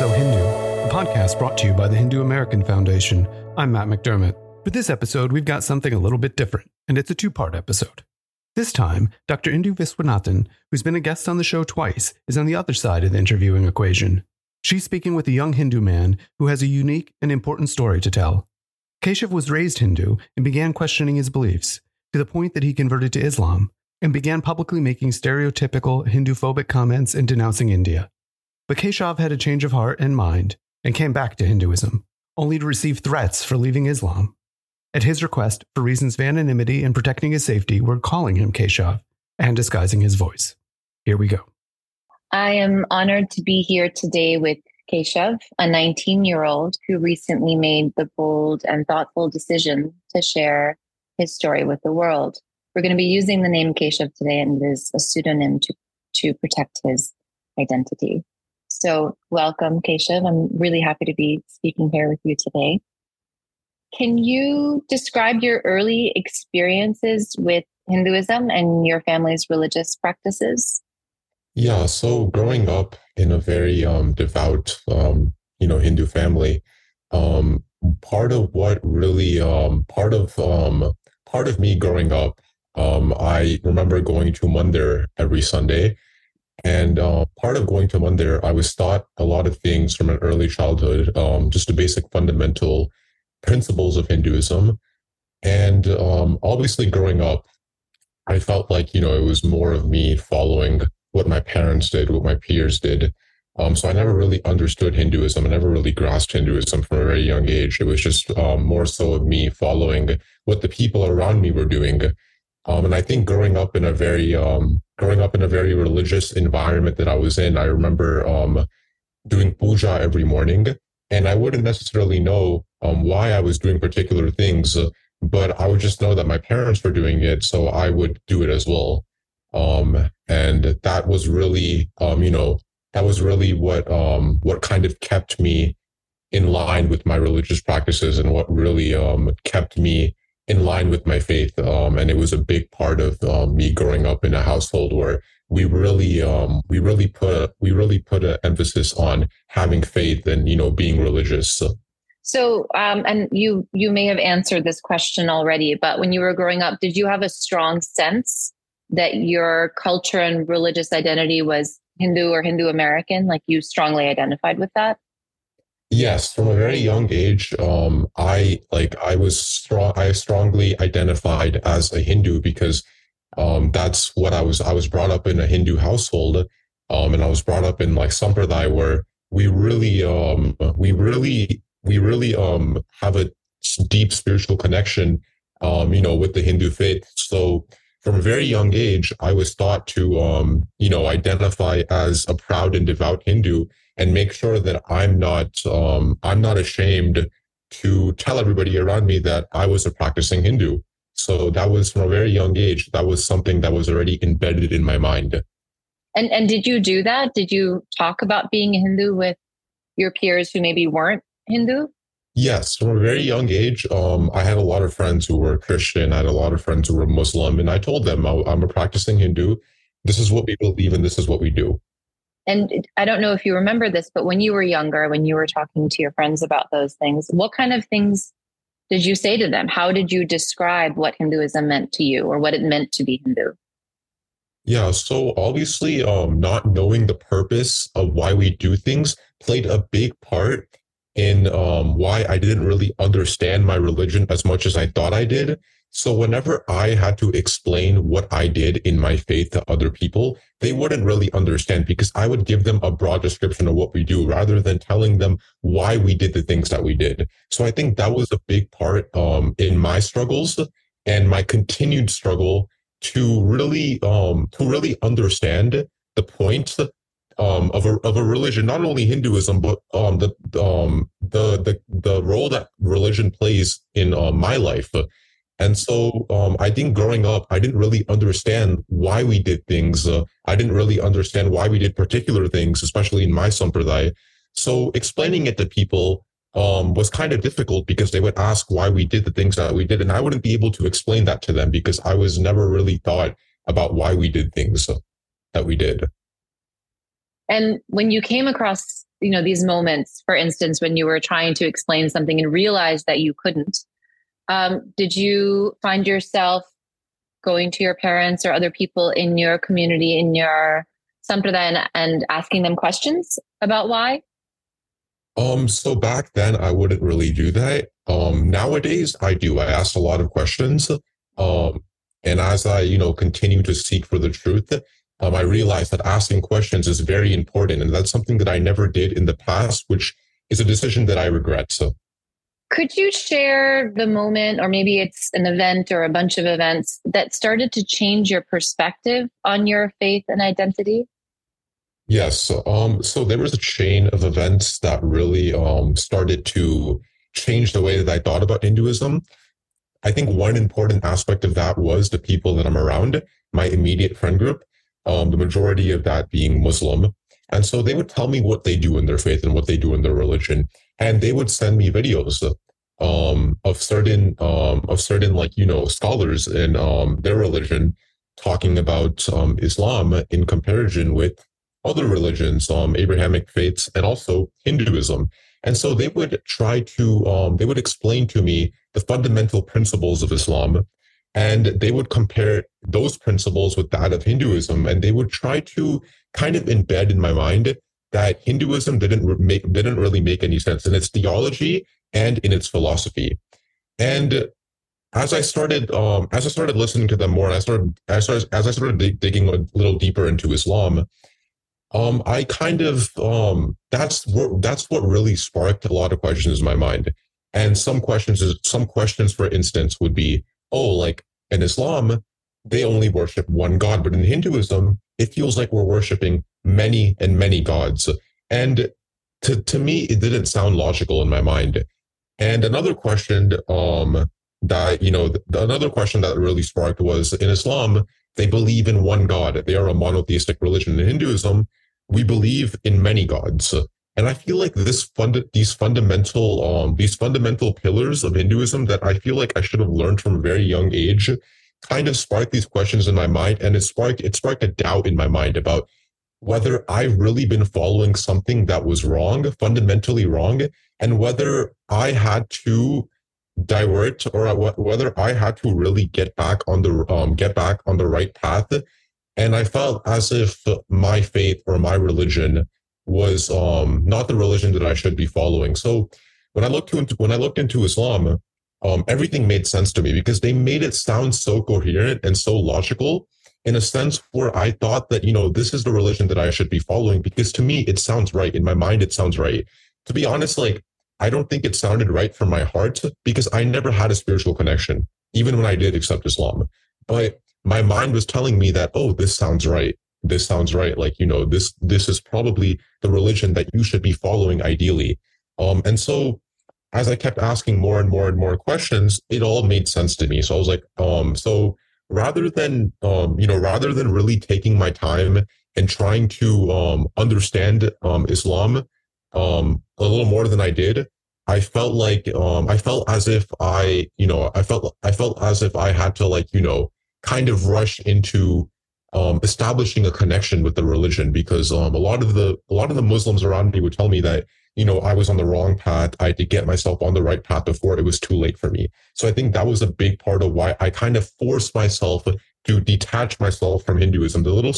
So Hindu, a podcast brought to you by the Hindu American Foundation. I'm Matt McDermott. For this episode, we've got something a little bit different, and it's a two-part episode. This time, Dr. Indu Viswanathan, who's been a guest on the show twice, is on the other side of the interviewing equation. She's speaking with a young Hindu man who has a unique and important story to tell. Keshav was raised Hindu and began questioning his beliefs, to the point that he converted to Islam and began publicly making stereotypical Hinduphobic comments and denouncing India. But Keshav had a change of heart and mind and came back to Hinduism, only to receive threats for leaving Islam. At his request, for reasons of anonymity and protecting his safety, we're calling him Keshav and disguising his voice. Here we go. I am honored to be here today with Keshav, a 19-year-old who recently made the bold and thoughtful decision to share his story with the world. We're going to be using the name Keshav today, and it is a pseudonym to protect his identity. So welcome, Keshav. I'm really happy to be speaking here with you today. Can you describe your early experiences with Hinduism and your family's religious practices? Yeah, so growing up in a very devout, Hindu family, part of me growing up, I remember going to Mandir every Sunday. And part of going to Mandir, I was taught a lot of things from an early childhood, just the basic fundamental principles of Hinduism. And obviously growing up, I felt like, it was more of me following what my parents did, what my peers did. So I never really understood Hinduism. I never really grasped Hinduism from a very young age. It was just more so of me following what the people around me were doing. And I think growing up in a very religious environment that I was in, I remember doing puja every morning, and I wouldn't necessarily know why I was doing particular things, but I would just know that my parents were doing it, so I would do it as well. And that was really, what kind of kept me in line with my religious practices and what really kept me in line with my faith. And it was a big part of me growing up in a household where we really put an emphasis on having faith and, being religious. So, and you may have answered this question already, but when you were growing up, did you have a strong sense that your culture and religious identity was Hindu or Hindu American, like you strongly identified with that? Yes, from a very young age, I strongly identified as a Hindu because that's what I was brought up in a Hindu household, and I was brought up in like Sampradaya, where we really have a deep spiritual connection, with the Hindu faith. So from a very young age, I was taught to, identify as a proud and devout Hindu and make sure that I'm not ashamed to tell everybody around me that I was a practicing Hindu. So that was from a very young age. That was something that was already embedded in my mind. And did you do that? Did you talk about being a Hindu with your peers who maybe weren't Hindu? Yes, from a very young age, I had a lot of friends who were Christian. I had a lot of friends who were Muslim, and I told them I'm a practicing Hindu. This is what we believe, and this is what we do. And I don't know if you remember this, but when you were younger, when you were talking to your friends about those things, what kind of things did you say to them? How did you describe what Hinduism meant to you, or what it meant to be Hindu? Yeah, so obviously, not knowing the purpose of why we do things played a big part in why I didn't really understand my religion as much as I thought I did. So whenever I had to explain what I did in my faith to other people, they wouldn't really understand because I would give them a broad description of what we do rather than telling them why we did the things that we did. So I think that was a big part in my struggles and my continued struggle to really understand the point of a religion, not only Hinduism, but the role that religion plays in my life. And so I think growing up, I didn't really understand why we did things. I didn't really understand why we did particular things, especially in my Sampradaya. So explaining it to people was kind of difficult because they would ask why we did the things that we did. And I wouldn't be able to explain that to them because I was never really thought about why we did things that we did. And when you came across you know, these moments, for instance, when you were trying to explain something and realized that you couldn't, did you find yourself going to your parents or other people in your community, in your Sampradaya, and asking them questions about why? So back then I wouldn't really do that. Nowadays I do. I ask a lot of questions. And as I, continue to seek for the truth, I realized that asking questions is very important. And that's something that I never did in the past, which is a decision that I regret. So could you share the moment, or maybe it's an event or a bunch of events, that started to change your perspective on your faith and identity? Yes. So there was a chain of events that really started to change the way that I thought about Hinduism. I think one important aspect of that was the people that I'm around, my immediate friend group, the majority of that being Muslim. And so they would tell me what they do in their faith and what they do in their religion. And they would send me videos of certain scholars in their religion talking about Islam in comparison with other religions, Abrahamic faiths, and also Hinduism. And so they would try to, they would explain to me the fundamental principles of Islam, and they would compare those principles with that of Hinduism. And they would try to kind of embed in my mind that Hinduism didn't really make any sense in its theology and in its philosophy. And as I started listening to them more, and as I started digging a little deeper into Islam, that's what really sparked a lot of questions in my mind. And some questions, for instance, would be, in Islam, they only worship one God, but in Hinduism, it feels like we're worshiping many and many gods. And to me, it didn't sound logical in my mind. And another question, that really sparked was, in Islam, they believe in one God. They are a monotheistic religion. In Hinduism, we believe in many gods. And I feel like these fundamental pillars of Hinduism that I feel like I should have learned from a very young age kind of sparked these questions in my mind. And it sparked a doubt in my mind about whether I've really been following something that was wrong, fundamentally wrong, and whether I had to divert, or whether I had to really get back on the right path. And I felt as if my faith or my religion was not the religion that I should be following. So when I looked into Islam, everything made sense to me, because they made it sound so coherent and so logical, in a sense where I thought that, this is the religion that I should be following, because to me, it sounds right. In my mind, it sounds right. To be honest, I don't think it sounded right from my heart, because I never had a spiritual connection, even when I did accept Islam. But my mind was telling me that, this sounds right. This sounds right. This is probably the religion that you should be following ideally. And so as I kept asking more and more and more questions, it all made sense to me. So I was like, so rather than really taking my time and trying to understand Islam a little more than I did, I felt as if I had to kind of rush into establishing a connection with the religion, because a lot of the Muslims around me would tell me that I was on the wrong path. I had to get myself on the right path before it was too late for me. So I think that was a big part of why I kind of forced myself to detach myself from Hinduism. The little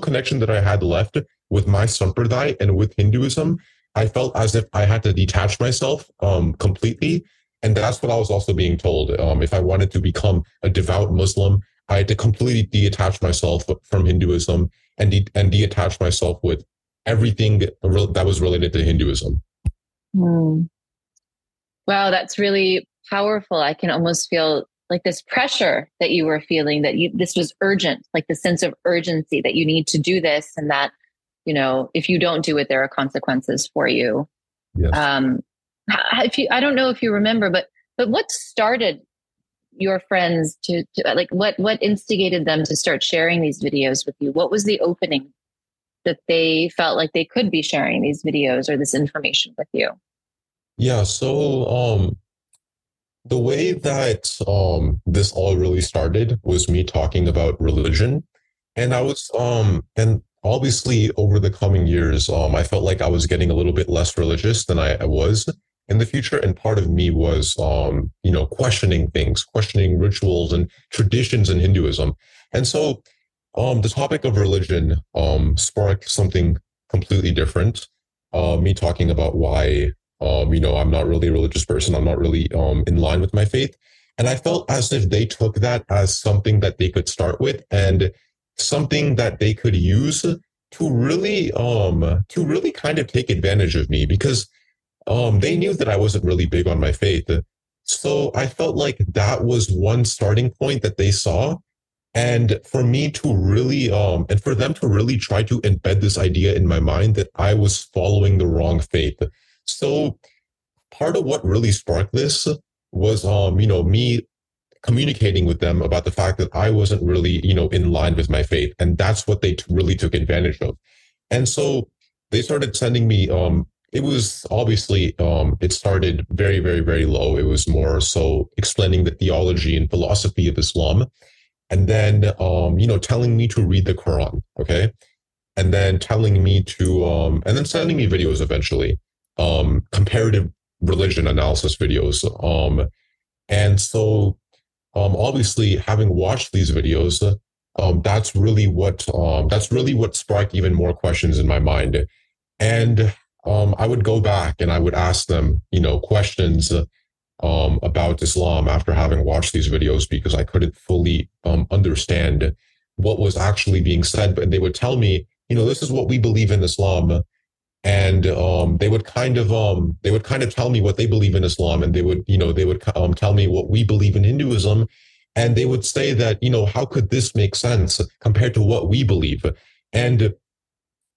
connection that I had left with my Sampradaya and with Hinduism, I felt as if I had to detach myself completely. And that's what I was also being told. If I wanted to become a devout Muslim, I had to completely detach myself from Hinduism and detach myself with everything that was related to Hinduism. Wow, that's really powerful. I can almost feel like this pressure that you were feeling, this was urgent, like the sense of urgency that you need to do this, and that if you don't do it, there are consequences for you. Yes. I don't know if you remember, but what started your friends what instigated them to start sharing these videos with you? What was the opening that they felt like they could be sharing these videos or this information with you? Yeah. So, the way that, this all really started was me talking about religion. And I was, and Obviously, over the coming years, I felt like I was getting a little bit less religious than I was in the future. And part of me was, questioning things, questioning rituals and traditions in Hinduism. And so the topic of religion sparked something completely different. Me talking about why, I'm not really a religious person. I'm not really in line with my faith. And I felt as if they took that as something that they could start with and something that they could use to really kind of take advantage of me, because they knew that I wasn't really big on my faith. So I felt like that was one starting point that they saw. And for me to really, and for them to really try to embed this idea in my mind that I was following the wrong faith. So part of what really sparked this was, me communicating with them about the fact that I wasn't really, in line with my faith. And that's what they really took advantage of. And so they started sending me, it was obviously, it started very, very, very low. It was more so explaining the theology and philosophy of Islam. And then, telling me to read the Quran, okay? And then telling me to, and then sending me videos eventually, comparative religion analysis videos. And so, obviously, having watched these videos, that's really what sparked even more questions in my mind. And I would go back and I would ask them, questions about Islam after having watched these videos, because I couldn't fully understand what was actually being said. But they would tell me, this is what we believe in Islam, and they would kind of tell me what they believe in Islam, and they would tell me what we believe in Hinduism, and they would say that how could this make sense compared to what we believe? And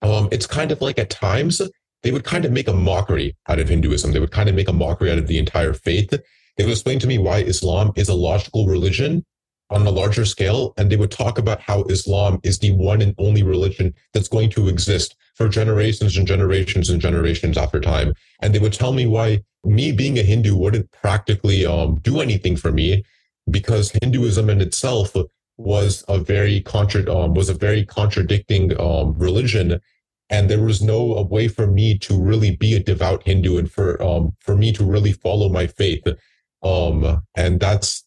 it's kind of like at times, they would kind of make a mockery out of Hinduism. They would kind of make a mockery out of the entire faith. They would explain to me why Islam is a logical religion on a larger scale. And they would talk about how Islam is the one and only religion that's going to exist for generations and generations and generations after time. And they would tell me why me being a Hindu wouldn't practically do anything for me, because Hinduism in itself was a very contradicting religion. And there was no way for me to really be a devout Hindu and for me to really follow my faith. And that's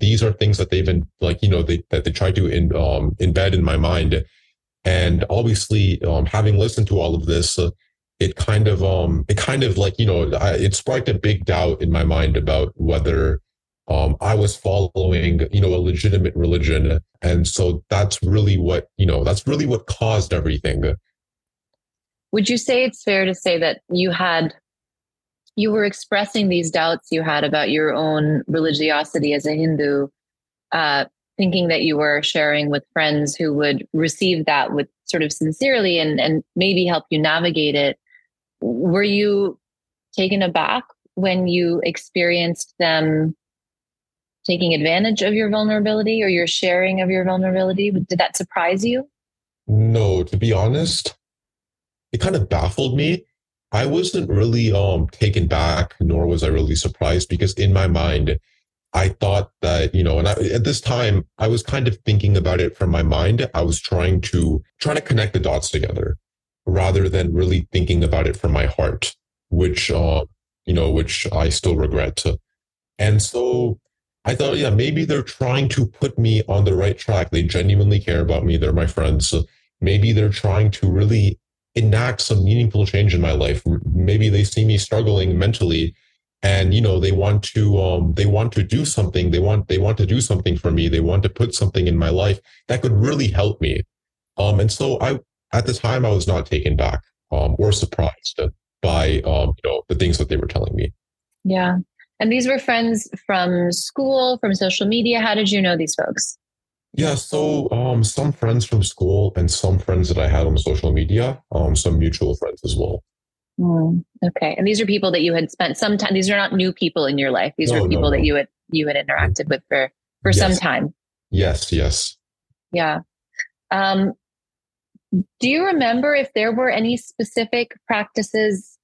these are things that they've been that they try to embed in my mind. And obviously, having listened to all of this, it sparked a big doubt in my mind about whether I was following, a legitimate religion. And so that's really what caused everything. Would you say it's fair to say that you were expressing these doubts you had about your own religiosity as a Hindu, thinking that you were sharing with friends who would receive that with sort of sincerely and maybe help you navigate it? Were you taken aback when you experienced them taking advantage of your vulnerability or your sharing of your vulnerability? Did that surprise you? No, to be honest, it kind of baffled me. I wasn't really taken back, nor was I really surprised, because in my mind, I thought that, and at this time, I was kind of thinking about it from my mind. I was trying to connect the dots together rather than really thinking about it from my heart, which I still regret. And so I thought, yeah, maybe they're trying to put me on the right track. They genuinely care about me. They're my friends. Maybe they're trying to really enact some meaningful change in my life. Maybe they see me struggling mentally, and they want to do something for me. They want to put something in my life that could really help me. And so I, at the time, I was not taken back or surprised by the things that they were telling me. Yeah, and these were friends from school, from social media. How did you know these folks? Yeah, so some friends from school and some friends that I had on social media, some mutual friends as well. Okay, and these are people that you had spent some time. These are not new people in your life. These are people that you had interacted with for yes. some time. Yes. Yeah. Do you remember if there were any specific practices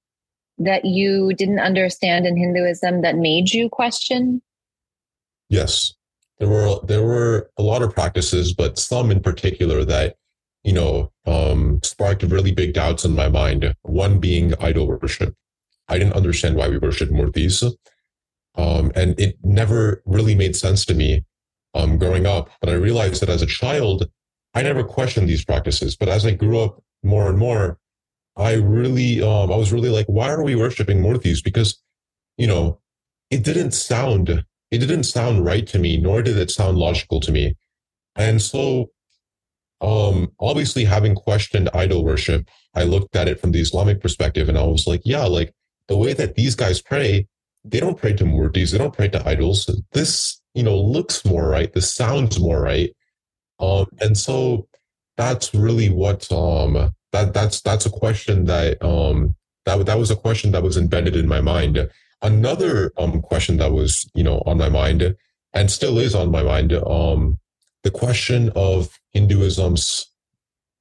that you didn't understand in Hinduism that made you question? Yes. There were a lot of practices, but some in particular that you know, sparked really big doubts in my mind. One being idol worship. I didn't understand why we worship Murtis. And it never really made sense to me growing up. But I realized that as a child, I never questioned these practices. But as I grew up more and more, I really, I was really like, why are we worshiping Murtis? Because, you know, it didn't sound right to me, nor did it sound logical to me. And so, obviously having questioned idol worship, I looked at it from the Islamic perspective and I was like, yeah, like the way that these guys pray, they don't pray to Murtis, they don't pray to idols. This, you know, looks more right. This sounds more right. And so that's really what, that's a question that, that was a question that was embedded in my mind. Another question that was, you know, on my mind and still is on my mind, the question of Hinduism's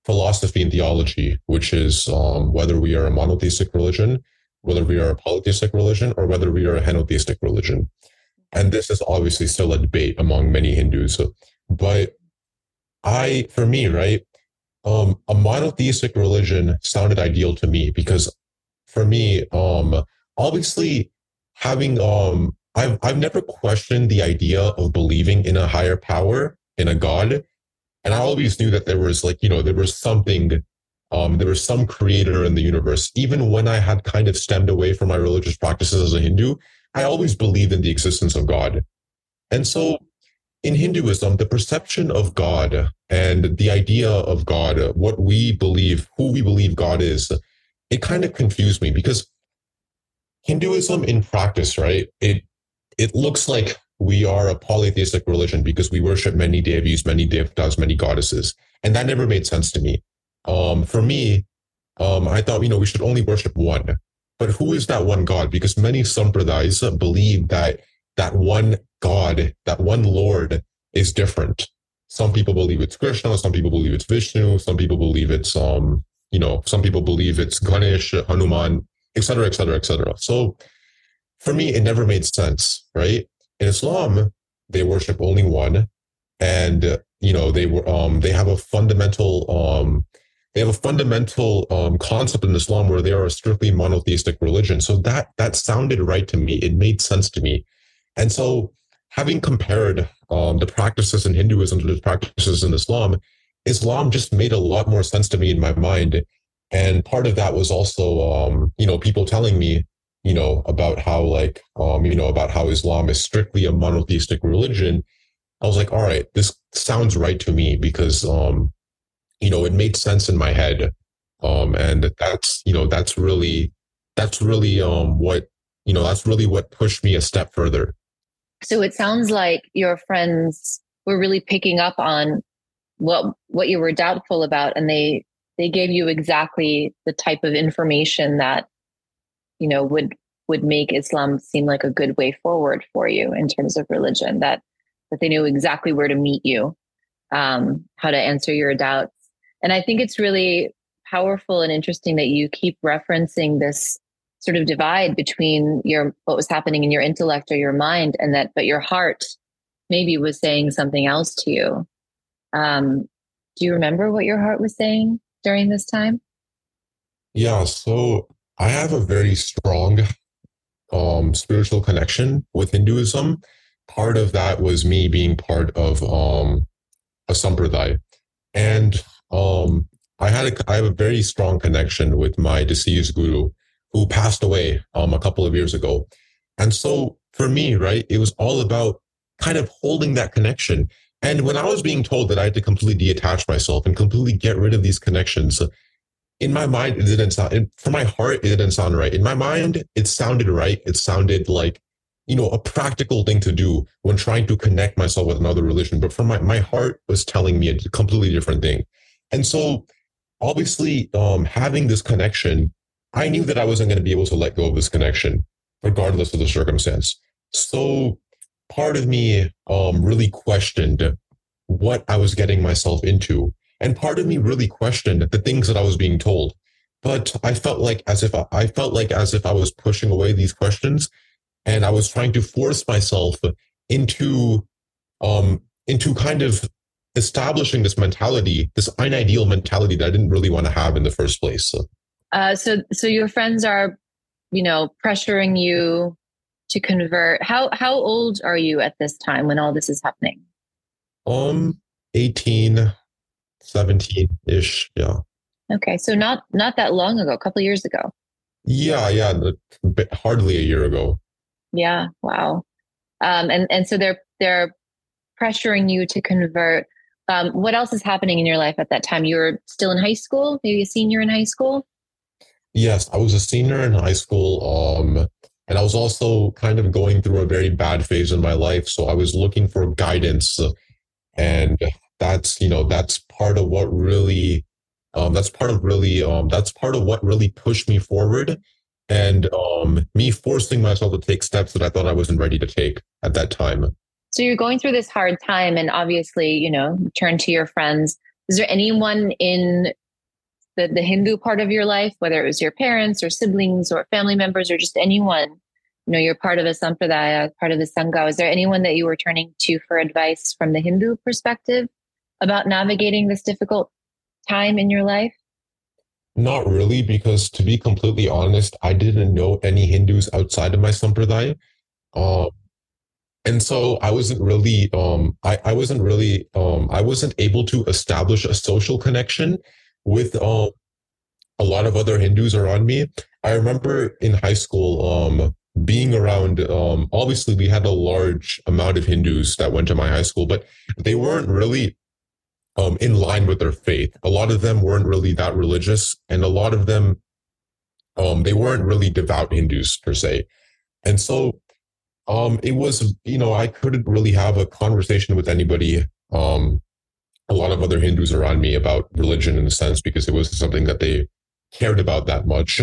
philosophy and theology, which is whether we are a monotheistic religion, whether we are a polytheistic religion, or whether we are a henotheistic religion. And this is obviously still a debate among many Hindus. But for me, a monotheistic religion sounded ideal to me because for me, obviously, having I've never questioned the idea of believing in a higher power, in a God, and I always knew that there was like, you know, there was something, there was some creator in the universe. Even when I had kind of stemmed away from my religious practices as a Hindu, I always believed in the existence of God. And so in Hinduism, the perception of God and the idea of God, what we believe, who we believe God is, it kind of confused me because Hinduism in practice, right? It looks like we are a polytheistic religion because we worship many devis, many devtas, many goddesses. And that never made sense to me. For me, I thought, you know, we should only worship one. But who is that one God? Because many Sampradayas believe that that one God, that one Lord is different. Some people believe it's Krishna, some people believe it's Vishnu, some people believe it's, some people believe it's Ganesh, Hanuman, etc., etc., etc. So for me, it never made sense, right? In Islam, they worship only one, and they have a fundamental concept in Islam where they are a strictly monotheistic religion. So that sounded right to me. It made sense to me, and so having compared the practices in Hinduism to the practices in Islam, Islam just made a lot more sense to me in my mind. And part of that was also, people telling me, about how Islam is strictly a monotheistic religion. I was like, all right, this sounds right to me because, it made sense in my head. And that's really what pushed me a step further. So it sounds like your friends were really picking up on what you were doubtful about, and they gave you exactly the type of information that, you know, would make Islam seem like a good way forward for you in terms of religion, that they knew exactly where to meet you, how to answer your doubts. And I think it's really powerful and interesting that you keep referencing this sort of divide between what was happening in your intellect or your mind, and but your heart maybe was saying something else to you. Do you remember what your heart was saying during this time? Yeah, so I have a very strong spiritual connection with Hinduism. Part of that was me being part of a Sampradaya. And I have a very strong connection with my deceased guru who passed away a couple of years ago. And so for me, right, it was all about kind of holding that connection. And when I was being told that I had to completely detach myself and completely get rid of these connections, in my mind, it didn't sound, for my heart, it didn't sound right. In my mind, it sounded right. It sounded like, you know, a practical thing to do when trying to connect myself with another religion. But for my heart was telling me a completely different thing. And so obviously having this connection, I knew that I wasn't going to be able to let go of this connection regardless of the circumstance. So part of me really questioned what I was getting myself into. And part of me really questioned the things that I was being told. But I felt like as if I was pushing away these questions, and I was trying to force myself into kind of establishing this mentality, this unideal mentality that I didn't really want to have in the first place. So your friends are, pressuring you to convert. How old are you at this time when all this is happening? 18, 17-ish. Yeah. Okay. So not that long ago, a couple of years ago. Yeah. Hardly a year ago. Yeah. Wow. And so they're pressuring you to convert. What else is happening in your life at that time? You were still in high school, maybe a senior in high school? Yes, I was a senior in high school. And I was also kind of going through a very bad phase in my life. So I was looking for guidance. And that's part of what really pushed me forward, and me forcing myself to take steps that I thought I wasn't ready to take at that time. So you're going through this hard time, and obviously, turn to your friends. Is there anyone in the Hindu part of your life, whether it was your parents or siblings or family members or just anyone, you're part of a Sampradaya, part of the Sangha. Is there anyone that you were turning to for advice from the Hindu perspective about navigating this difficult time in your life? Not really, because to be completely honest, I didn't know any Hindus outside of my Sampradaya. And so I wasn't able to establish a social connection with a lot of other Hindus around me. I remember in high school being around, obviously we had a large amount of Hindus that went to my high school, but they weren't really in line with their faith. A lot of them weren't really that religious, and a lot of them, they weren't really devout Hindus per se. And so it was, I couldn't really have a conversation with anybody, a lot of other Hindus around me, about religion in a sense, because it was something that they cared about that much.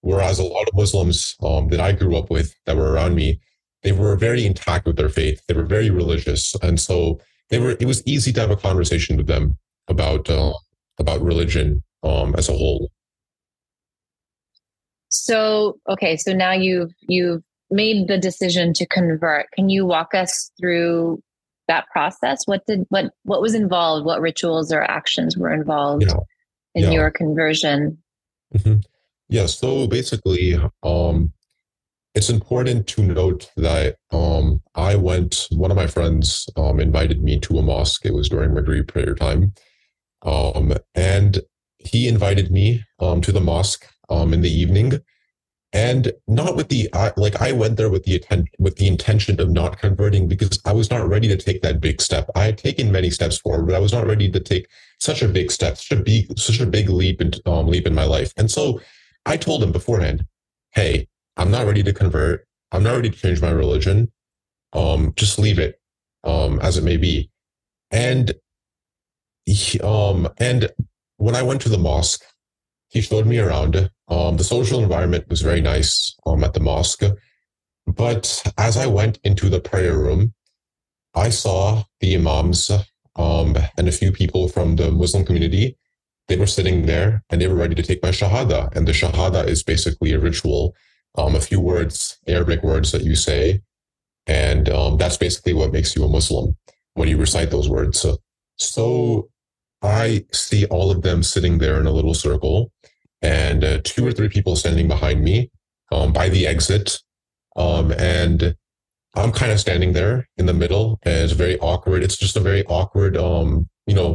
Whereas a lot of Muslims that I grew up with that were around me, they were very intact with their faith. They were very religious. And so it was easy to have a conversation with them about religion as a whole. So, okay. So now you've made the decision to convert. Can you walk us through that process? What was involved? What rituals or actions were involved in your conversion? Mm-hmm. Yeah. So basically, it's important to note that one of my friends invited me to a mosque. It was during Maghrib prayer time. And he invited me to the mosque in the evening. And not with I went there with the intention of not converting, because I was not ready to take that big step. I had taken many steps forward, but I was not ready to take such a big step, such a big leap in my life. And so I told him beforehand, hey, I'm not ready to convert. I'm not ready to change my religion. Just leave it as it may be. And when I went to the mosque, he showed me around. The social environment was very nice at the mosque. But as I went into the prayer room, I saw the imams and a few people from the Muslim community. They were sitting there and they were ready to take my Shahada. And the Shahada is basically a ritual. A few words, Arabic words that you say. And that's basically what makes you a Muslim, when you recite those words. So I see all of them sitting there in a little circle, and two or three people standing behind me by the exit. And I'm kind of standing there in the middle, and it's very awkward. It's just a very awkward,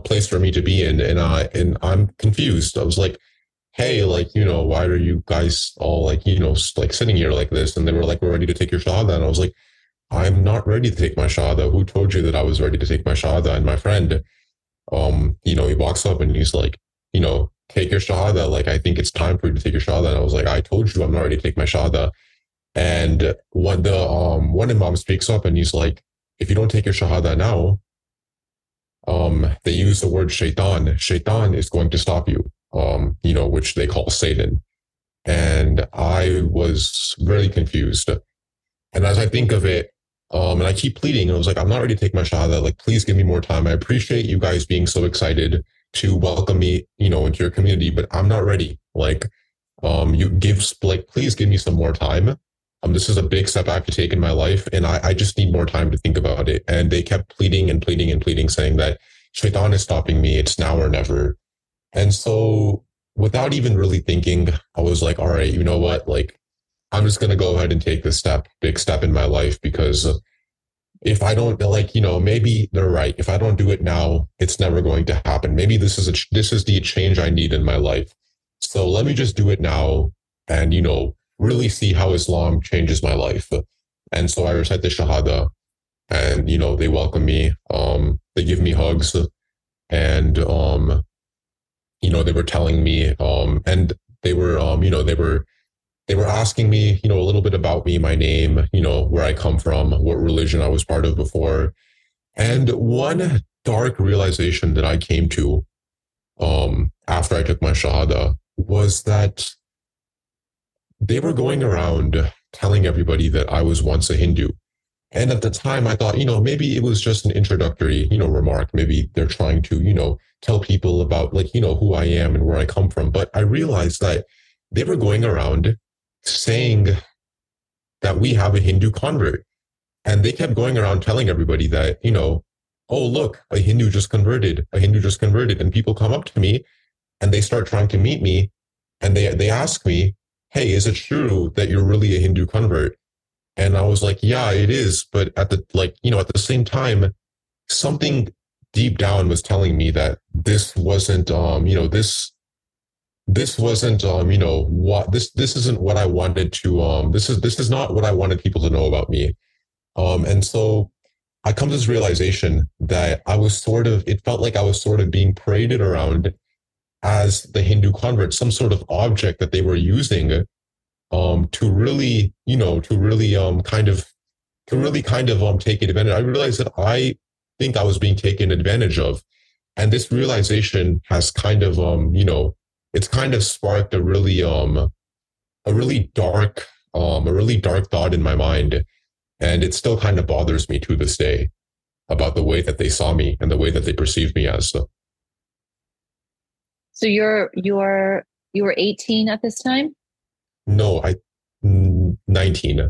place for me to be in. And I'm confused. I was like, hey, why are you guys all sitting here like this? And they were like, we're ready to take your Shahada. And I was like, I'm not ready to take my Shahada. Who told you that I was ready to take my Shahada? And my friend, he walks up and he's like, take your Shahada. Like, I think it's time for you to take your Shahada. And I was like, I told you I'm not ready to take my Shahada. And when the one imam speaks up and he's like, if you don't take your Shahada now, they use the word Shaitan. Shaitan is going to stop you. Which they call Satan. And I was really confused. And as I think of it, and I keep pleading, I was like, I'm not ready to take my Shahada. Like, please give me more time. I appreciate you guys being so excited to welcome me, into your community, but I'm not ready. Like, please give me some more time. This is a big step I have to take in my life, and I just need more time to think about it. And they kept pleading and pleading and pleading, saying that Shaitan is stopping me. It's now or never. And so without even really thinking, I was like, all right, you know what? Like, I'm just going to go ahead and take this step, big step in my life, because if I don't, like, you know, maybe they're right. If I don't do it now, it's never going to happen. Maybe this is the change I need in my life. So let me just do it now and, you know, really see how Islam changes my life. And so I recite the Shahada and, you know, they welcome me. They give me hugs and, you know, they were telling me, and they were, you know, they were asking me, you know, a little bit about me, my name, you know, where I come from, what religion I was part of before. And one dark realization that I came to after I took my Shahada was that they were going around telling everybody that I was once a Hindu. And at the time I thought, you know, maybe it was just an introductory, you know, remark. Maybe they're trying to, you know, tell people about, like, you know, who I am and where I come from. But I realized that they were going around saying that we have a Hindu convert. And they kept going around telling everybody that, you know, oh, look, a Hindu just converted. And people come up to me and they start trying to meet me. And they ask me, hey, is it true that you're really a Hindu convert? And I was like, yeah, it is. But at the, like, you know, at the same time, something deep down was telling me that this wasn't, you know, this wasn't, you know, what this isn't what I wanted to, this is not what I wanted people to know about me. And so I come to this realization that it felt like I was sort of being paraded around as the Hindu convert, some sort of object that they were using to really, you know, to really kind of take advantage. I realized that I think I was being taken advantage of. And this realization has kind of, you know, it's kind of sparked a really dark thought in my mind. And it still kind of bothers me to this day about the way that they saw me and the way that they perceived me as. So you were 18 at this time? No, 19. You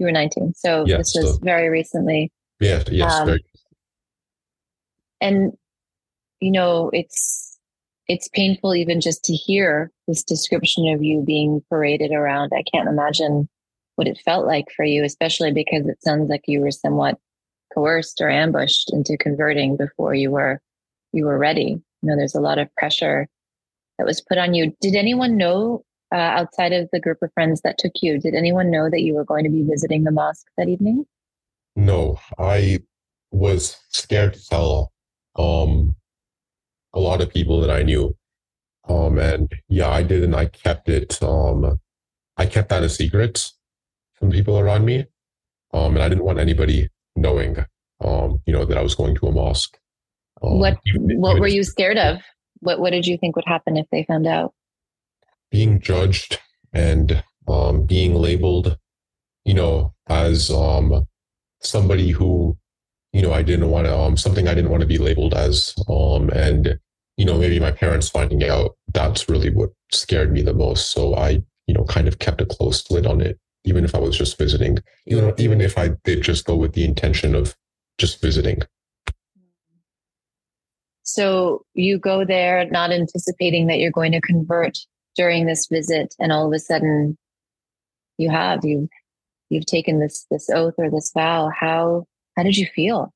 were 19. So yes, this was very recently. Yeah, yes. Very. And, you know, it's painful even just to hear this description of you being paraded around. I can't imagine what it felt like for you, especially because it sounds like you were somewhat coerced or ambushed into converting before you were ready. You know, there's a lot of pressure that was put on you. Did anyone know outside of the group of friends that took you? Did anyone know that you were going to be visiting the mosque that evening? No, I was scared to tell a lot of people that I knew, and yeah, I didn't. I kept it. I kept that a secret from people around me, and I didn't want anybody knowing, you know, that I was going to a mosque. What were you scared of? What did you think would happen if they found out? Being judged and being labeled, you know, as somebody who, you know, I didn't want to, something I didn't want to be labeled as. And, you know, maybe my parents finding out, that's really what scared me the most. So I, you know, kind of kept a close lid on it, even if I was just visiting, you know, even if I did just go with the intention of just visiting. So you go there not anticipating that you're going to convert during this visit, and all of a sudden you've taken this oath or this vow. How did you feel?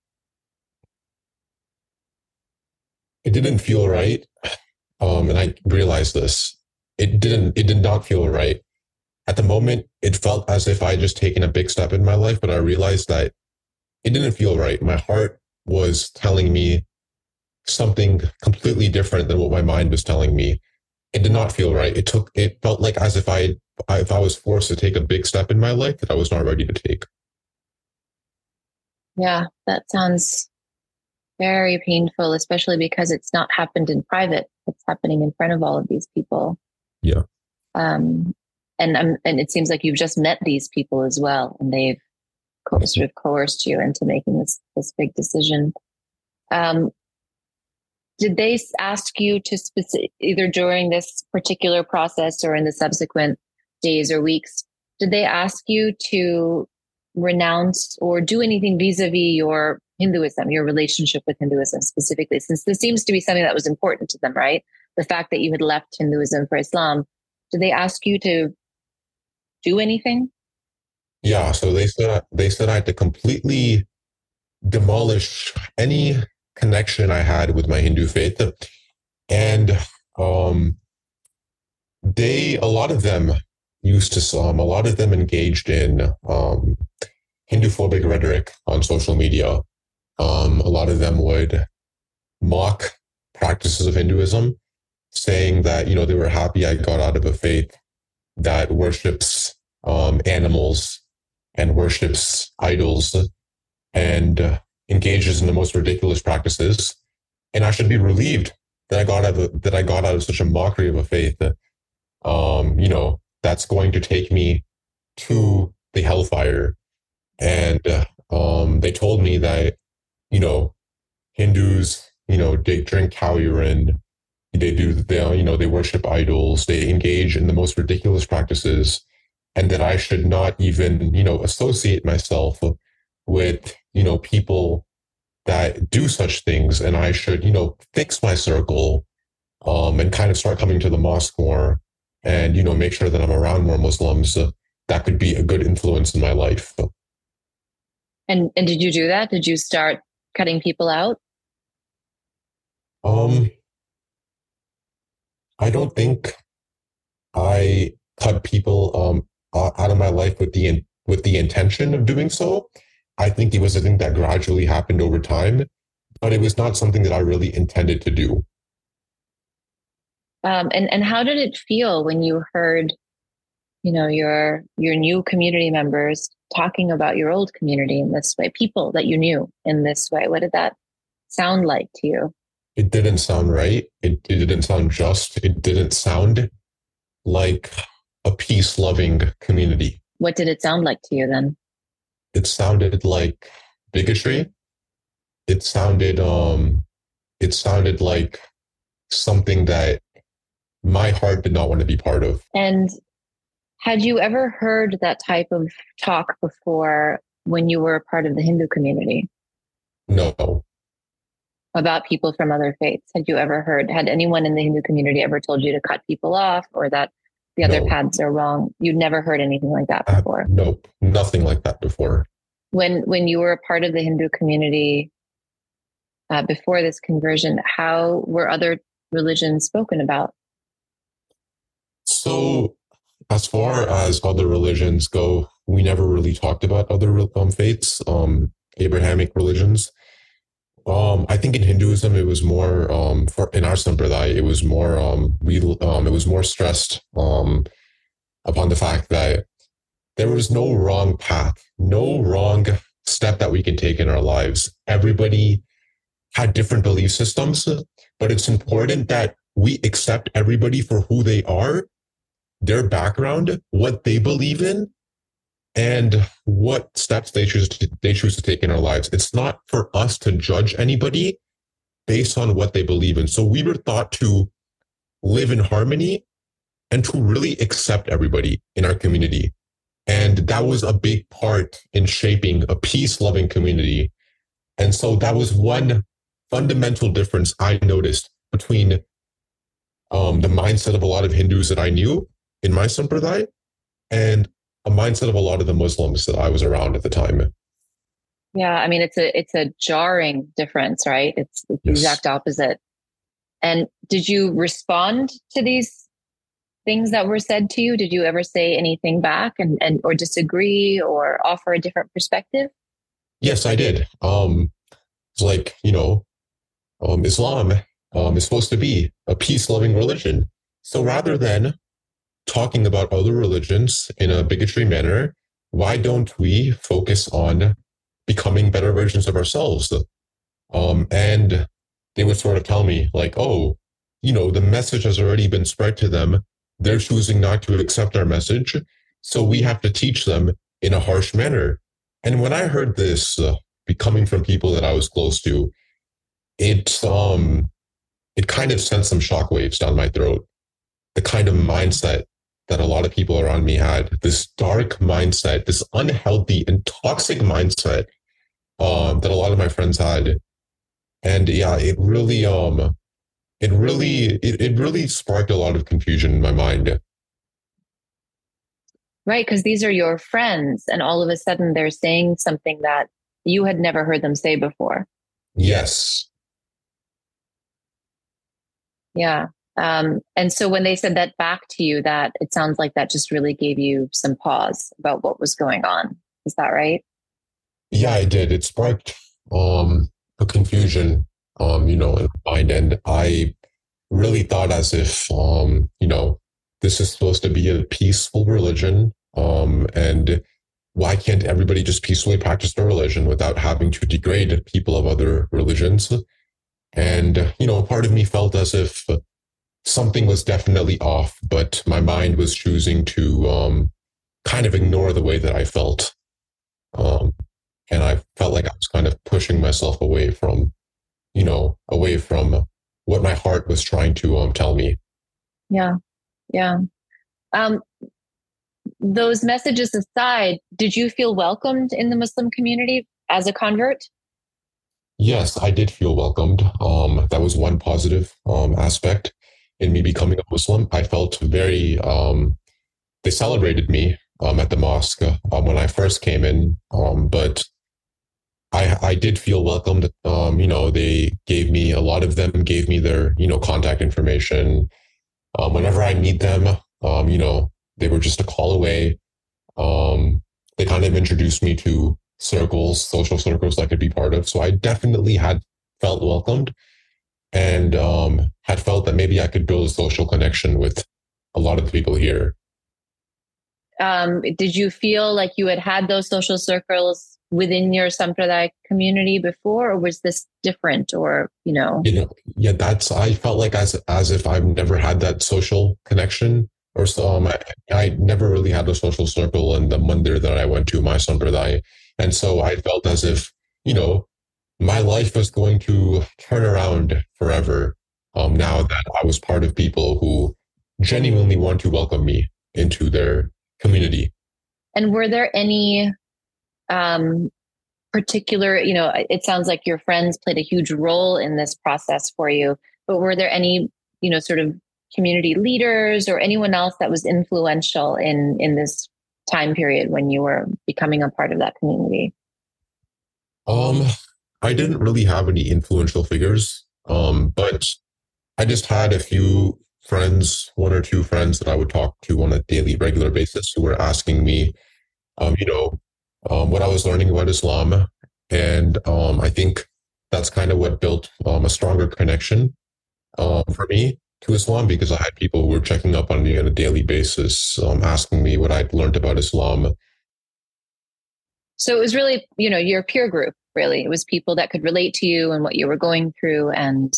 It didn't feel right, and I realized this. It did not feel right. At the moment, it felt as if I had just taken a big step in my life, but I realized that it didn't feel right. My heart was telling me something completely different than what my mind was telling me. It did not feel right. It felt like as if I was forced to take a big step in my life that I was not ready to take. Yeah, that sounds very painful, especially because it's not happened in private. It's happening in front of all of these people. Yeah. And it seems like you've just met these people as well, and they've sort of coerced you into making this big decision. Did they ask you to either during this particular process or in the subsequent days or weeks, did they ask you to renounce or do anything vis-a-vis your Hinduism, your relationship with Hinduism specifically, since this seems to be something that was important to them, right? The fact that you had left Hinduism for Islam. Did they ask you to do anything? Yeah. So they said I had to completely demolish any connection I had with my Hindu faith. And a lot of them engaged in Hinduphobic rhetoric on social media. A lot of them would mock practices of Hinduism, saying that, you know, they were happy I got out of a faith that worships animals and worships idols and engages in the most ridiculous practices. And I should be relieved that I got out of such a mockery of a faith. You know, that's going to take me to the hellfire. And they told me that, you know, Hindus, you know, they drink cow urine, they worship idols, they engage in the most ridiculous practices, and that I should not even, you know, associate myself with, you know, people that do such things, and I should, you know, fix my circle and kind of start coming to the mosque more and, you know, make sure that I'm around more Muslims. That could be a good influence in my life. And did you do that? Did you start cutting people out? I don't think I cut people out of my life with the intention of doing so. I think it was a thing that gradually happened over time, but it was not something that I really intended to do. And how did it feel when you heard, you know, your new community members talking about your old community in this way, people that you knew in this way? What did that sound like to you? It didn't sound right. It didn't sound just. It didn't sound like a peace-loving community. What did it sound like to you then? It sounded like bigotry. It sounded like something that my heart did not want to be part of. And had you ever heard that type of talk before when you were a part of the Hindu community? No. About people from other faiths? Had anyone in the Hindu community ever told you to cut people off or that the other paths are wrong? You'd never heard anything like that before? Nope, nothing like that before. When you were a part of the Hindu community before this conversion, how were other religions spoken about? So as far as other religions go, we never really talked about other faiths, Abrahamic religions. I think in Hinduism, it was more in our Sampradaya, it was more stressed upon the fact that there was no wrong path, no wrong step that we can take in our lives. Everybody had different belief systems, but it's important that we accept everybody for who they are, their background, what they believe in, and what steps they choose to take in our lives. It's not for us to judge anybody based on what they believe in. So we were taught to live in harmony and to really accept everybody in our community. And that was a big part in shaping a peace-loving community. And so that was one fundamental difference I noticed between the mindset of a lot of Hindus that I knew in my Sampradaya and a mindset of a lot of the Muslims that I was around at the time. Yeah, I mean, it's a jarring difference, right? It's the exact opposite. And did you respond to these things that were said to you? Did you ever say anything back and or disagree or offer a different perspective? Yes, I did. It's like, you know, Islam is supposed to be a peace-loving religion. So rather than talking about other religions in a bigotry manner, why don't we focus on becoming better versions of ourselves? And they would sort of tell me like, oh, you know, the message has already been spread to them. They're choosing not to accept our message. So we have to teach them in a harsh manner. And when I heard this coming from people that I was close to, it kind of sent some shockwaves down my throat. The kind of mindset that a lot of people around me had, this dark mindset, this unhealthy and toxic mindset that a lot of my friends had. And yeah, it really sparked a lot of confusion in my mind. Right, because these are your friends, and all of a sudden they're saying something that you had never heard them say before. Yes. Yeah. And so when they said that back to you, that it sounds like that just really gave you some pause about what was going on. Is that right? Yeah, I did. It sparked a confusion, in my mind. And I really thought as if, this is supposed to be a peaceful religion. And why can't everybody just peacefully practice their religion without having to degrade people of other religions? And, part of me felt as if something was definitely off, but my mind was choosing to kind of ignore the way that I felt. And I felt like I was kind of pushing myself away from what my heart was trying to tell me. Yeah. Yeah. Those messages aside, did you feel welcomed in the Muslim community as a convert? Yes, I did feel welcomed. That was one positive aspect in me becoming a Muslim. I felt very, they celebrated me at the mosque when I first came in, but I did feel welcomed. A lot of them gave me their, contact information. Whenever I need them, they were just a call away. They kind of introduced me to social circles I could be part of. So I definitely had felt welcomed and had felt that maybe I could build a social connection with a lot of the people here. Did you feel like you had those social circles within your Sampradaya community before, or was this different, or, Yeah, I felt like as if I've never had that social connection, or so. I never really had a social circle in the Mandir that I went to, my Sampradaya. And so I felt as if, my life was going to turn around forever now that I was part of people who genuinely want to welcome me into their community. And were there any particular, it sounds like your friends played a huge role in this process for you, but were there any, sort of community leaders or anyone else that was influential in this time period when you were becoming a part of that community? I didn't really have any influential figures, but I just had a few friends, one or two friends that I would talk to on a daily, regular basis, who were asking me, what I was learning about Islam. And I think that's kind of what built a stronger connection for me to Islam, because I had people who were checking up on me on a daily basis, asking me what I'd learned about Islam. So it was really, your peer group, really. It was people that could relate to you and what you were going through. And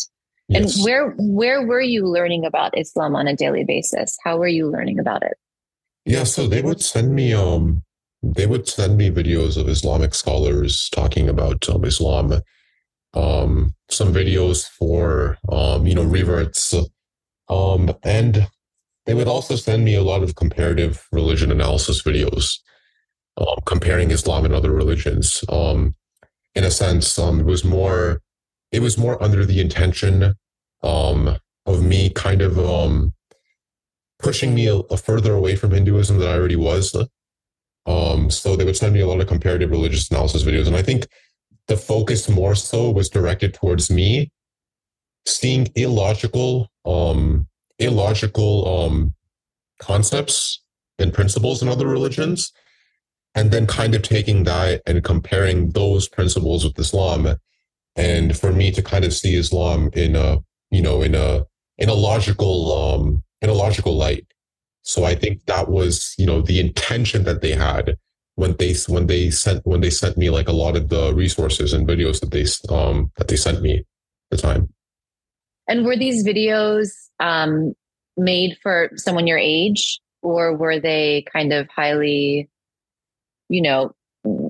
yes. And where were you learning about Islam on a daily basis? How were you learning about it? Yeah, so they would send me videos of Islamic scholars talking about Islam, some videos for reverts, and they would also send me a lot of comparative religion analysis videos, comparing Islam and other religions. In a sense, it was more under the intention of me kind of pushing me a further away from Hinduism than I already was. So they would send me a lot of comparative religious analysis videos. And I think the focus more so was directed towards me seeing illogical concepts and principles in other religions, and then kind of taking that and comparing those principles with Islam. And for me to kind of see Islam in a logical light. So I think that was, the intention that they had when they sent me like a lot of the resources and videos that they sent me at the time. And were these videos made for someone your age, or were they kind of highly,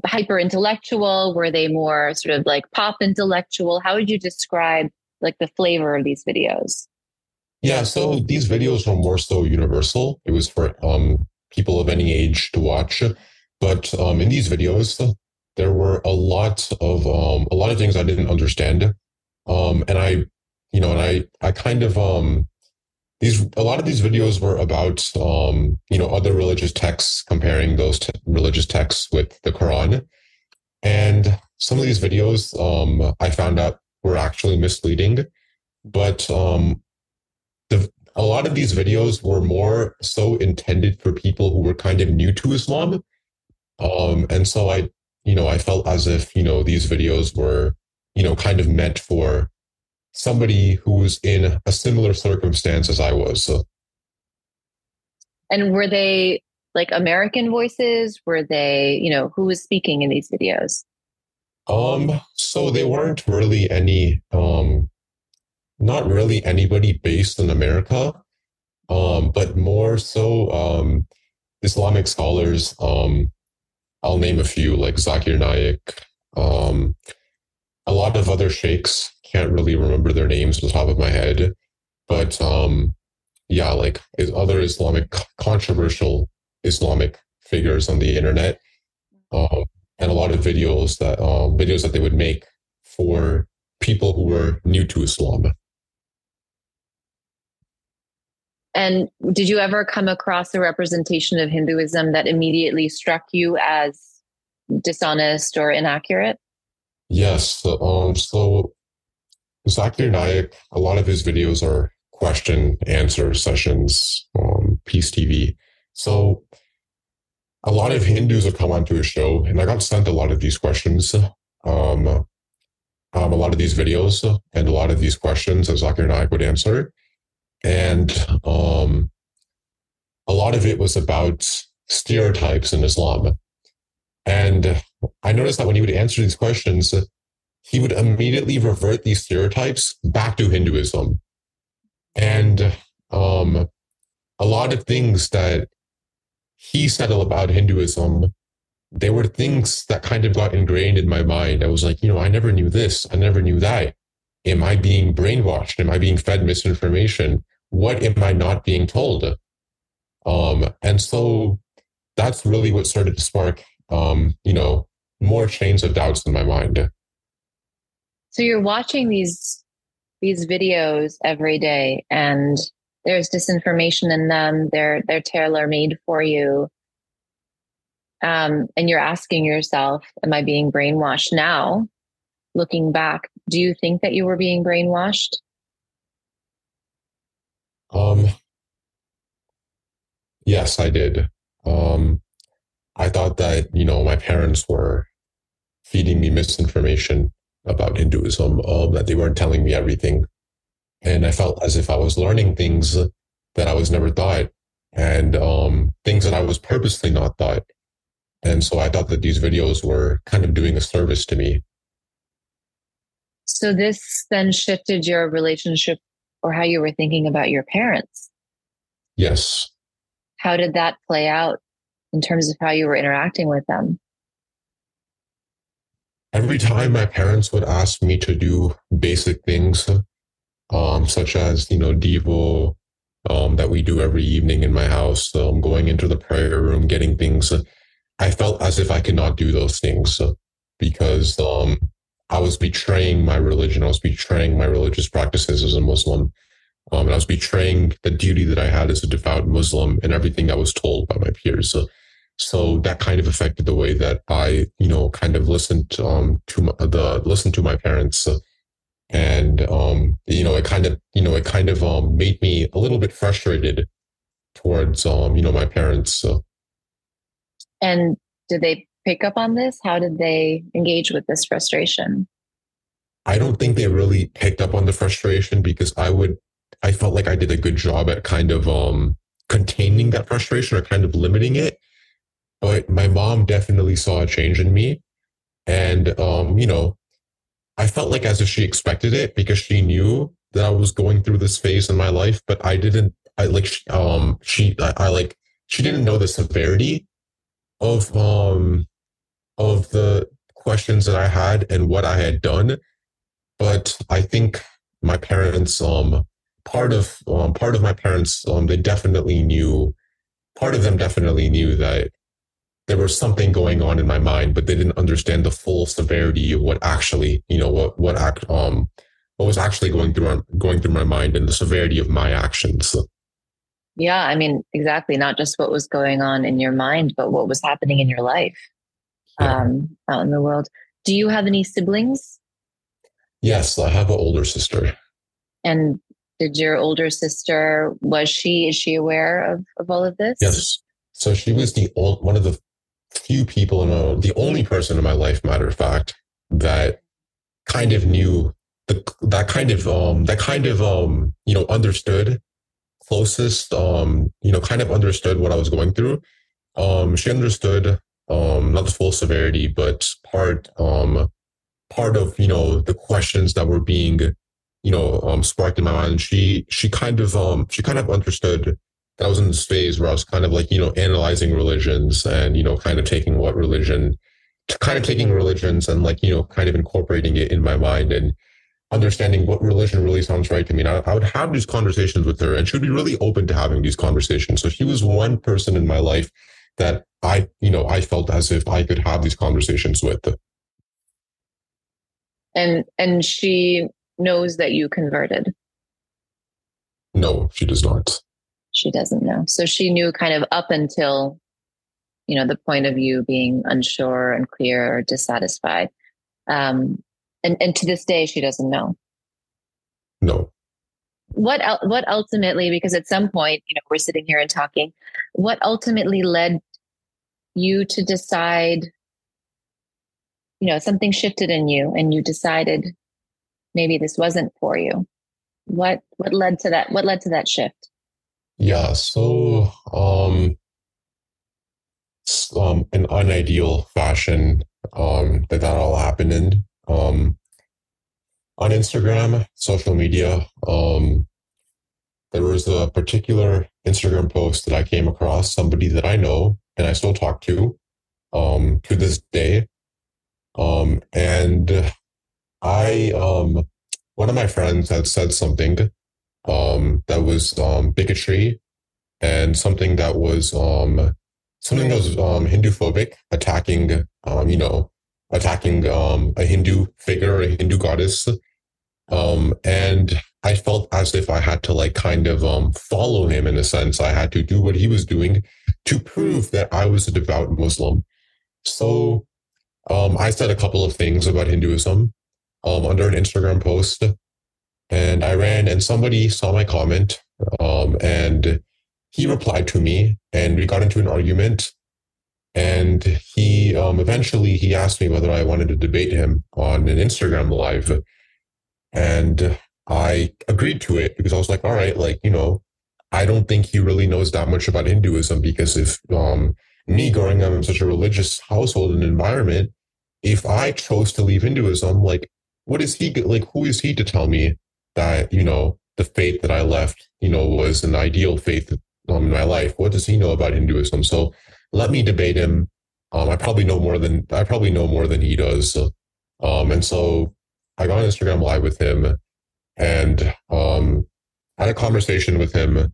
hyper intellectual? Were they more sort of like pop intellectual? How would you describe like the flavor of these videos? Yeah, so these videos were more so universal. It was for people of any age to watch. But in these videos, there were a lot of things I didn't understand. A lot of these videos were about, other religious texts, comparing those religious texts with the Quran. And some of these videos, I found out were actually misleading, but, a lot of these videos were more so intended for people who were kind of new to Islam. And so I felt as if, these videos were, kind of meant for somebody who was in a similar circumstance as I was. So. And were they like American voices? Were they, who was speaking in these videos? So they weren't really any, not really anybody based in America, but more so Islamic scholars. I'll name a few, like Zakir Naik, a lot of other sheikhs. Can't really remember their names at the top of my head, but other Islamic, controversial Islamic figures on the internet, and a lot of videos that they would make for people who were new to Islam. And did you ever come across a representation of Hinduism that immediately struck you as dishonest or inaccurate? Yes. So Zakir Naik, a lot of his videos are question answer sessions on Peace TV. So a lot of Hindus have come onto his show, and I got sent a lot of these questions, a lot of these videos, and a lot of these questions that Zakir Naik would answer. And a lot of it was about stereotypes in Islam. And I noticed that when he would answer these questions, he would immediately revert these stereotypes back to Hinduism. And a lot of things that he said about Hinduism, they were things that kind of got ingrained in my mind. I was like, I never knew this. I never knew that. Am I being brainwashed? Am I being fed misinformation? What am I not being told? And so that's really what started to spark, more chains of doubts in my mind. So you're watching these videos every day, and there's disinformation in them. They're tailor-made for you. And you're asking yourself, am I being brainwashed now? Looking back, do you think that you were being brainwashed? Yes, I did. I thought that, my parents were feeding me misinformation about Hinduism, that they weren't telling me everything. And I felt as if I was learning things that I was never taught, and things that I was purposely not taught. And so I thought that these videos were kind of doing a service to me. So this then shifted your relationship or how you were thinking about your parents? Yes. How did that play out in terms of how you were interacting with them? Every time my parents would ask me to do basic things, such as, Devo, that we do every evening in my house, going into the prayer room, getting things, I felt as if I could not do those things because I was betraying my religion. I was betraying my religious practices as a Muslim. And I was betraying the duty that I had as a devout Muslim and everything I was told by my peers. So that kind of affected the way that I, kind of listened to my parents, and it kind of made me a little bit frustrated towards my parents. And did they pick up on this? How did they engage with this frustration? I don't think they really picked up on the frustration because I felt like I did a good job at kind of containing that frustration or kind of limiting it. But my mom definitely saw a change in me. And, I felt like as if she expected it because she knew that I was going through this phase in my life, but she didn't know the severity of the questions that I had and what I had done. But I think my parents, part of my parents, part of them definitely knew that there was something going on in my mind, but they didn't understand the full severity of what actually, you know, what was actually going through my mind and the severity of my actions. Yeah, I mean, exactly. Not just what was going on in your mind, but what was happening in your life, out in the world. Do you have any siblings? Yes, I have an older sister. And did your older sister, is she aware of all of this? Yes. So she was one of the few people, the only person in my life, matter of fact, that kind of knew understood closest, kind of understood what I was going through. She understood, not the full severity, but part of, the questions that were being, sparked in my mind. She kind of understood. I was in this phase where I was kind of like, analyzing religions and, taking religions and like, kind of incorporating it in my mind and understanding what religion really sounds right to me. And I would have these conversations with her, and she would be really open to having these conversations. So she was one person in my life that I felt as if I could have these conversations with. And she knows that you converted? No, she does not. She doesn't know. So she knew kind of up until, the point of you being unsure, unclear, or dissatisfied. And to this day, she doesn't know. No. What ultimately, because at some point, we're sitting here and talking, what ultimately led you to decide, something shifted in you and you decided maybe this wasn't for you? What led to that? What led to that shift? Yeah, so an unideal fashion that all happened in on Instagram, social media. There was a particular Instagram post that I came across, somebody that I know and I still talk to this day. And I one of my friends had said something that was bigotry and something that was Hinduphobic, attacking a Hindu figure, a Hindu goddess. And I felt as if I had to follow him in a sense. I had to do what he was doing to prove that I was a devout Muslim. So I said a couple of things about Hinduism under an Instagram post. And I ran, and somebody saw my comment, and he replied to me, and we got into an argument. And he eventually he asked me whether I wanted to debate him on an Instagram live, and I agreed to it because I was like, all right, I don't think he really knows that much about Hinduism, because if me growing up in such a religious household and environment, if I chose to leave Hinduism, what is he who is he to tell me that, the faith that I left, was an ideal faith in my life? What does he know about Hinduism? So let me debate him. I probably know more than he does. And so I got on Instagram Live with him and had a conversation with him.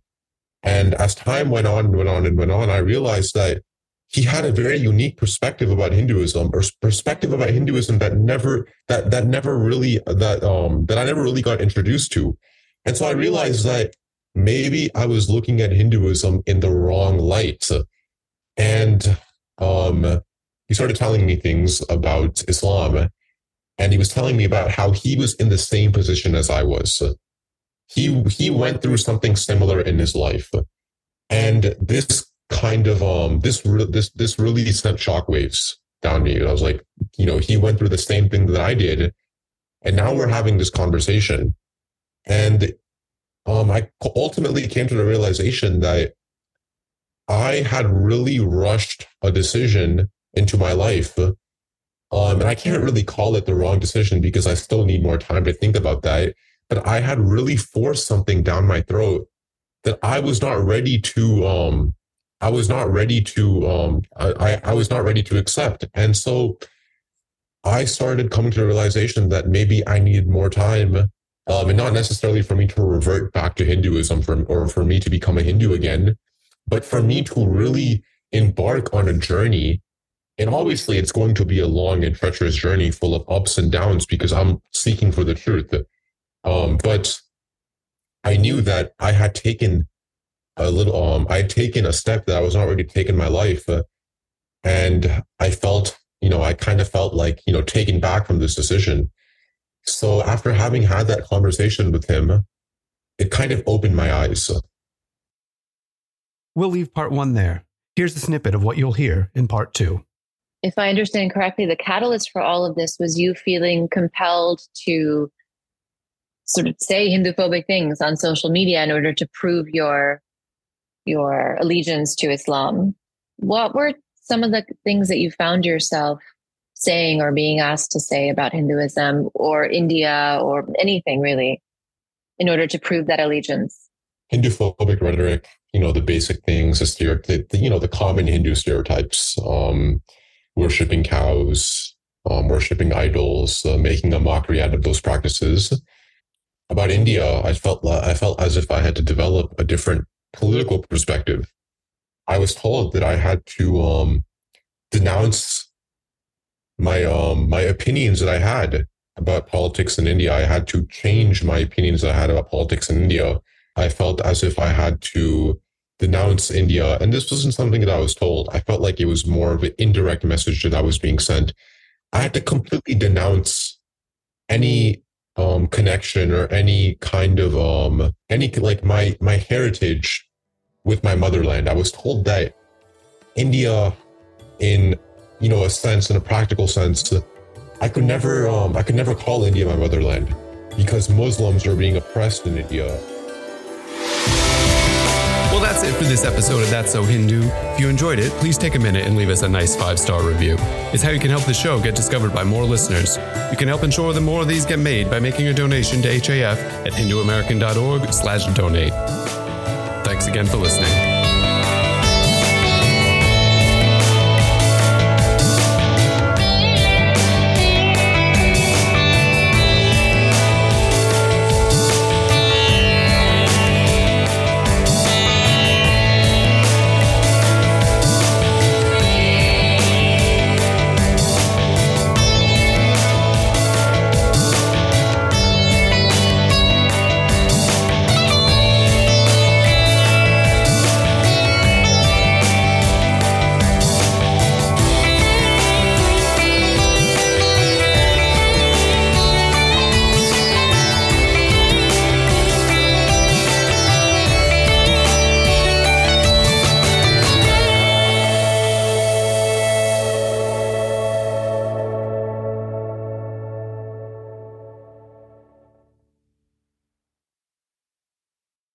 And as time went on, I realized that he had a very unique perspective about Hinduism, that I never really got introduced to. And so I realized that maybe I was looking at Hinduism in the wrong light. And he started telling me things about Islam, and he was telling me about how he was in the same position as I was. He went through something similar in his life, and this kind of this really sent shockwaves down me. I was like, he went through the same thing that I did, and now we're having this conversation. And I ultimately came to the realization that I had really rushed a decision into my life, and I can't really call it the wrong decision because I still need more time to think about that. But I had really forced something down my throat that I was not ready to. I was not ready to accept. And so I started coming to the realization that maybe I needed more time, and not necessarily for me to revert back to Hinduism or for me to become a Hindu again, but for me to really embark on a journey And obviously, it's going to be a long and treacherous journey full of ups and downs because I'm seeking for the truth. But I knew that I had taken a little, I had taken a step that I was not ready to take in my life. And I felt, you know, I kind of felt like, you know, taken back from this decision. So after having had that conversation with him, it kind of opened my eyes. We'll leave part one there. Here's a snippet of what you'll hear in part two. If I understand correctly, the catalyst for all of this was you feeling compelled to sort of say Hinduphobic things on social media in order to prove your allegiance to Islam. What were some of the things that you found yourself saying or being asked to say about Hinduism or India or anything really in order to prove that allegiance? Hinduphobic rhetoric, you know, the basic things, the stereotype, you know, the common Hindu stereotypes. Worshipping cows, worshipping idols, making a mockery out of those practices. About India, I felt as if I had to develop a different political perspective. I was told that I had to denounce my opinions that I had about politics in India. I had to change my opinions that I had about politics in India. I felt as if I had to denounce India. And this wasn't something that I was told. I felt like it was more of an indirect message that I was being sent. I had to completely denounce any connection or any kind of, my heritage with my motherland. I was told that India, in, you know, a sense, in a practical sense, I could never call India my motherland because Muslims are being oppressed in India. Well, that's it for this episode of That's So Hindu. If you enjoyed it, please take a minute and leave us a nice 5-star review. It's how you can help the show get discovered by more listeners. You can help ensure that more of these get made by making a donation to HAF at hinduamerican.org/donate. Thanks again for listening.